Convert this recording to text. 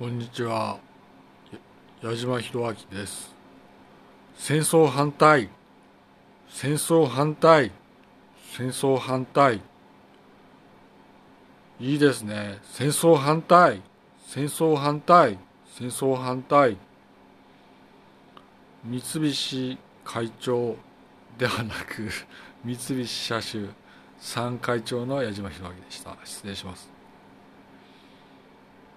こんにちは、矢島博明です。戦争反対、戦争反対、戦争反対。いいですね。戦争反対、戦争反対、戦争反対。三菱会長ではなく、三菱社主参会長の矢島博明でした。失礼します。